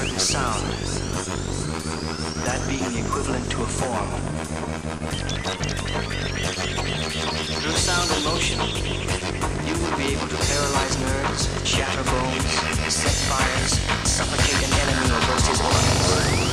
certain sound, that being equivalent to a form. Through sound and motion, you will be able to paralyze nerves, shatter bones, set fires, suffocate an enemy or burst his organs.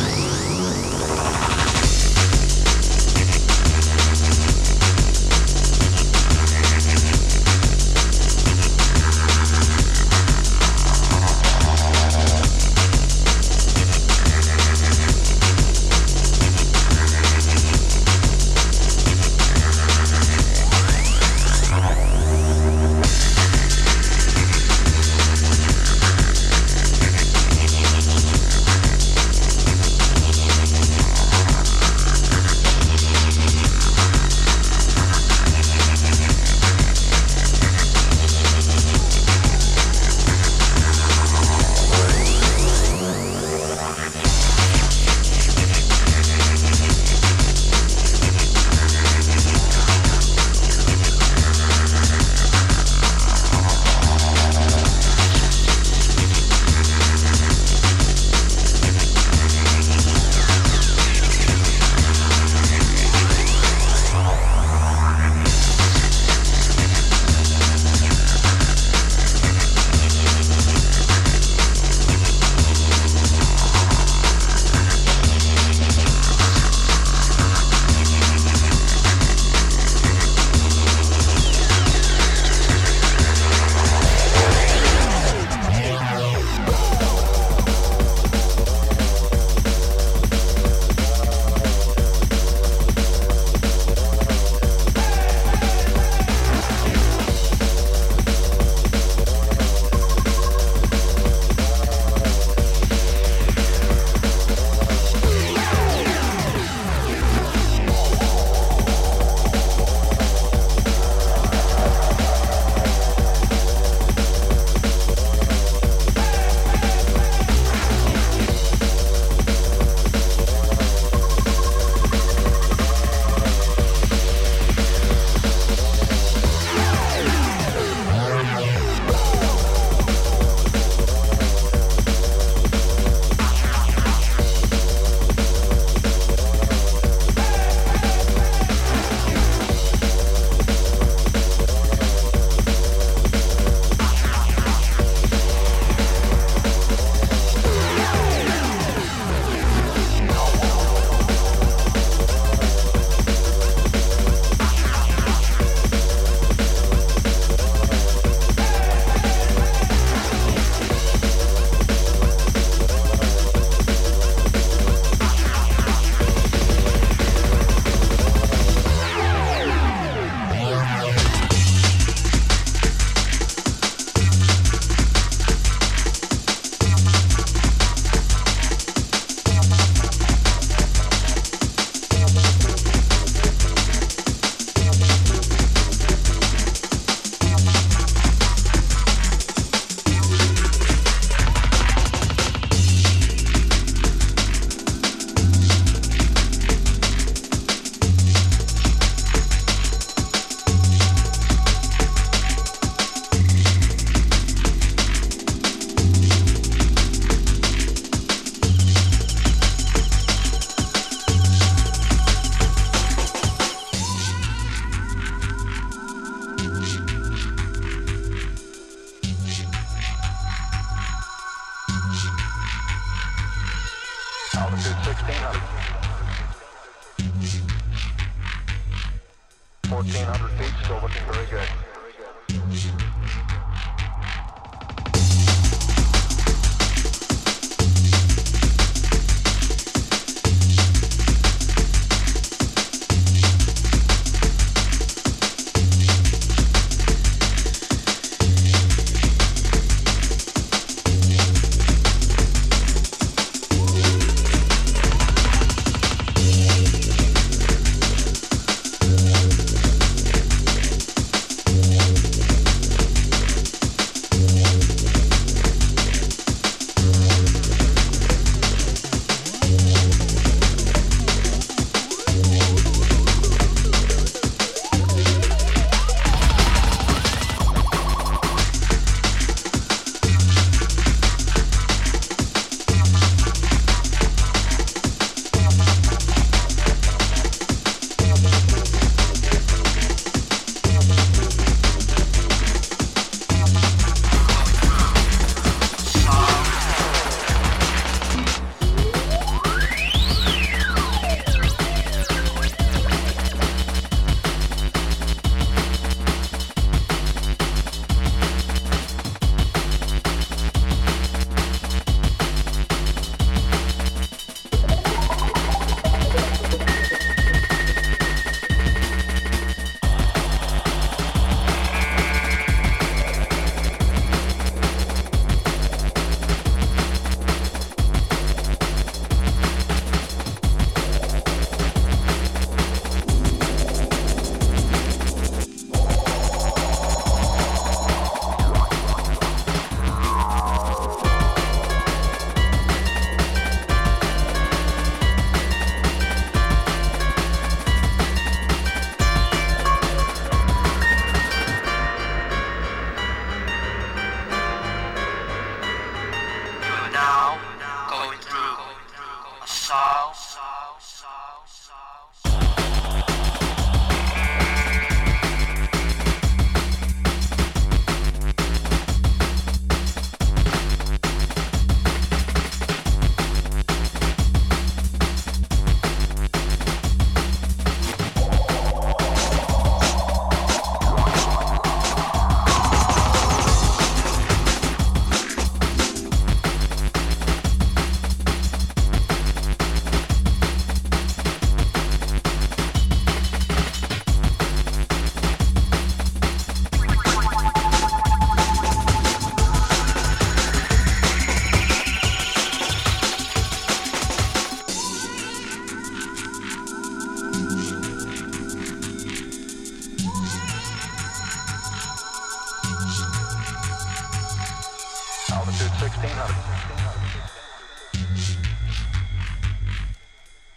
altitude 1600.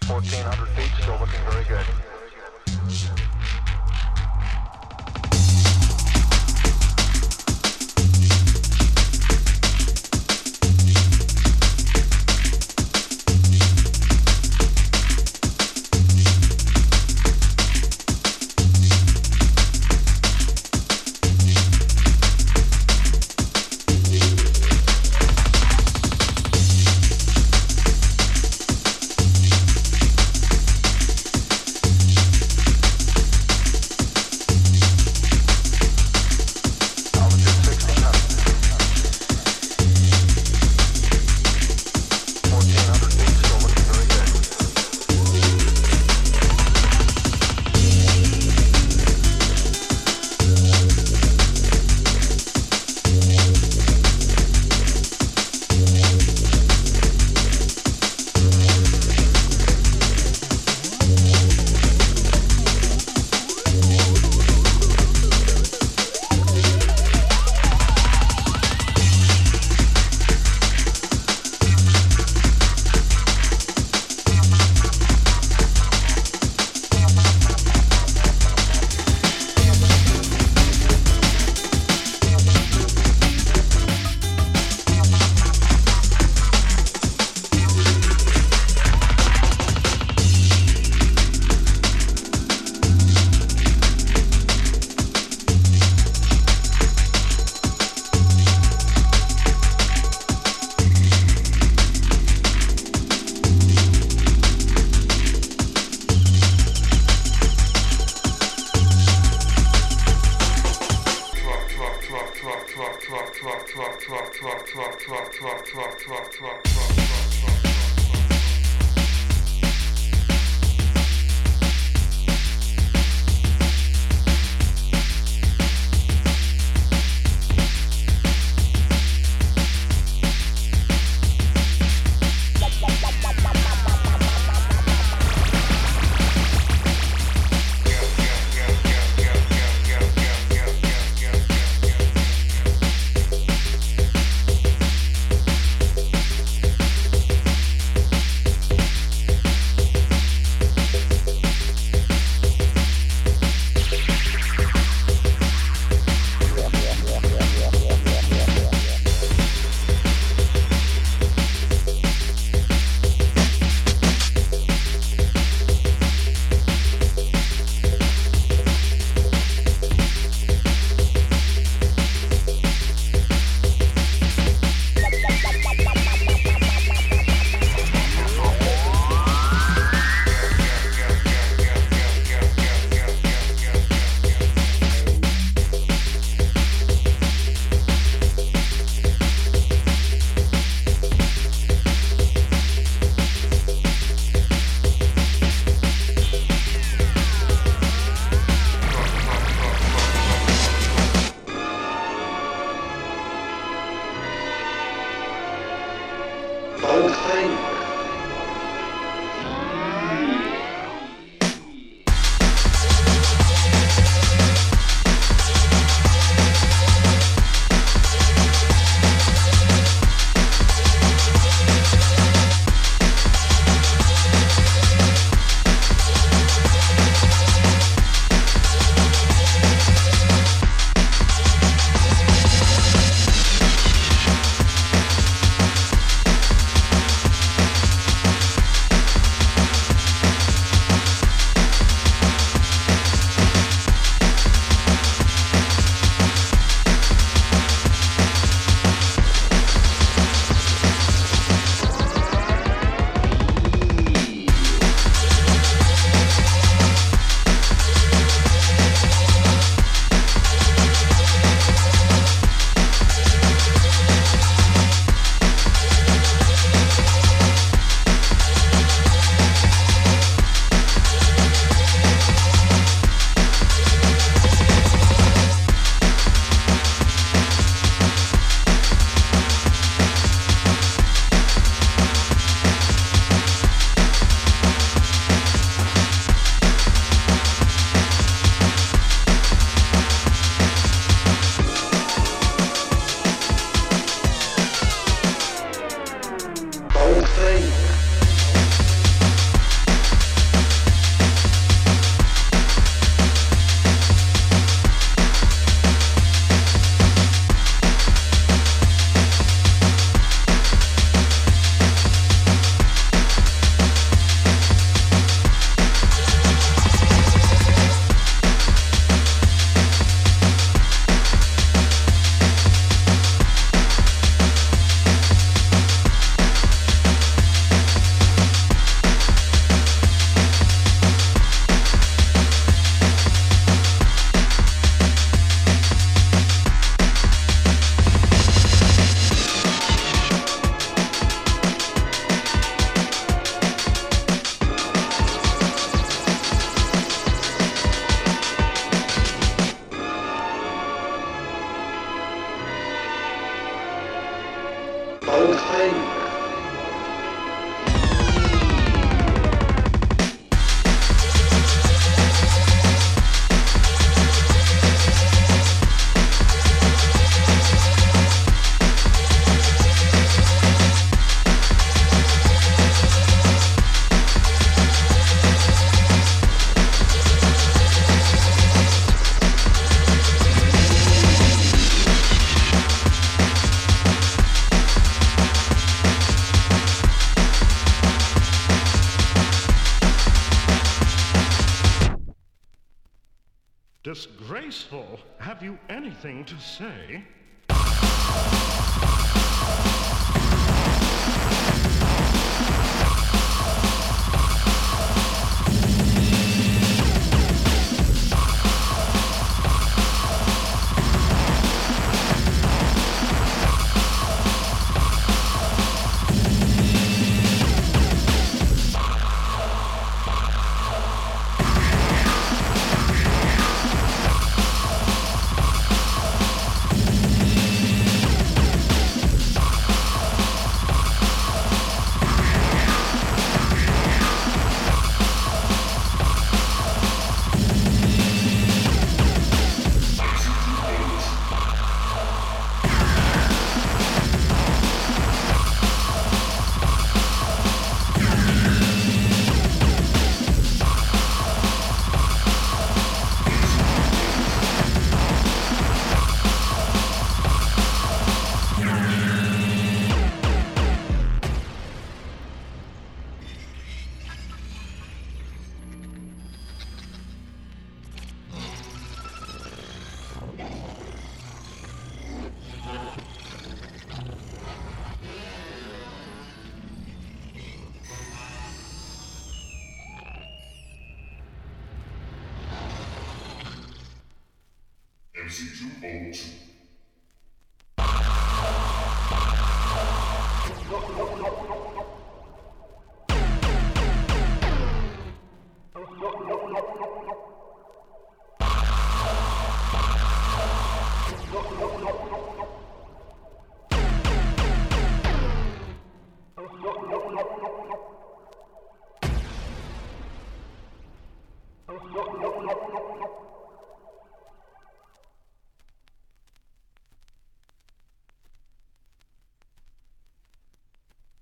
1400 feet, still looking very good. whole thing. Disgraceful? Have you anything to say?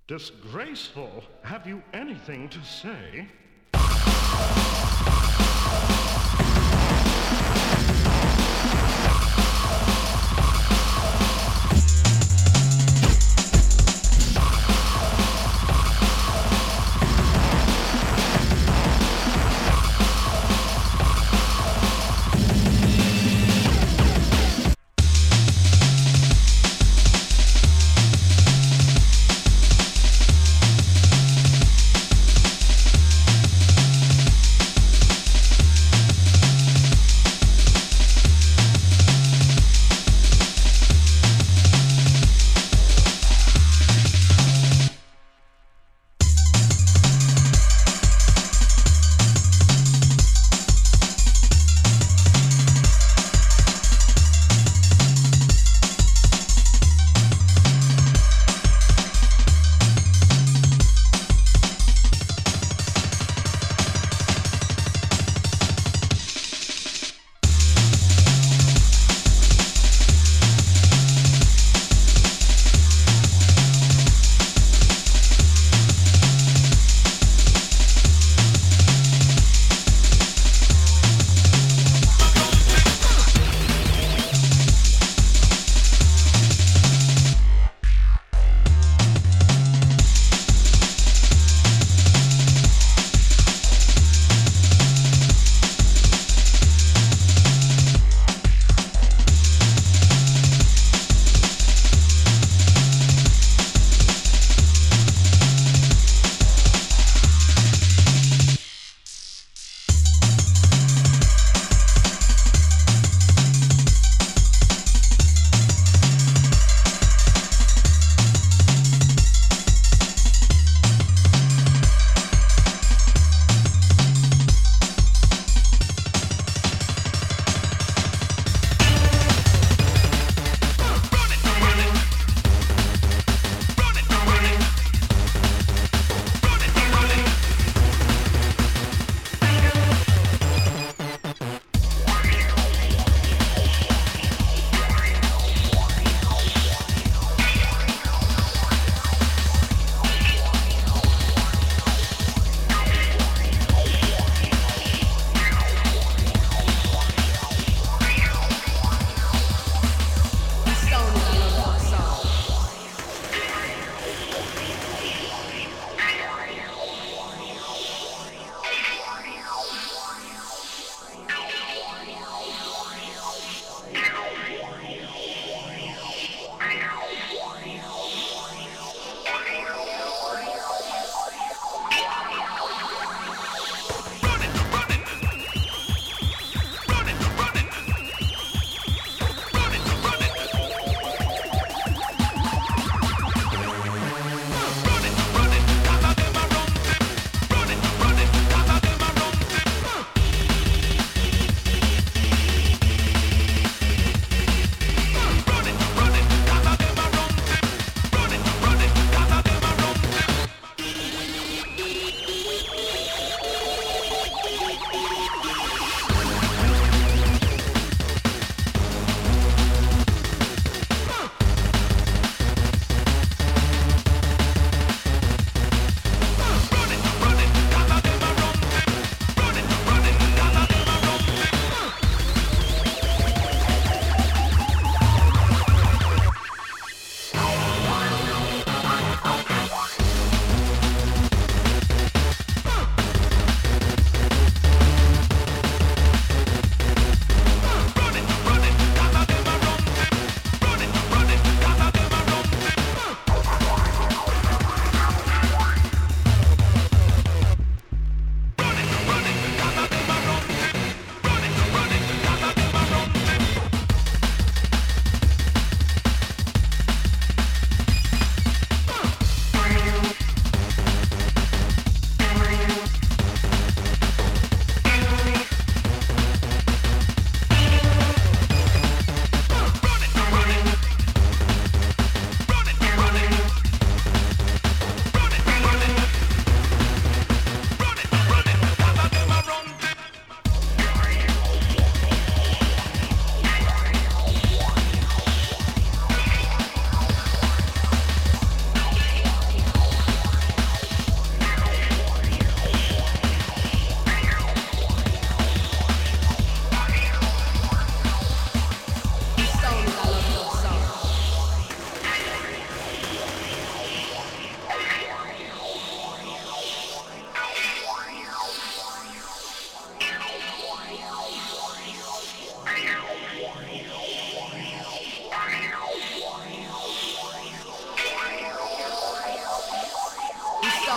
Disgraceful? Have you anything to say?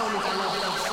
down.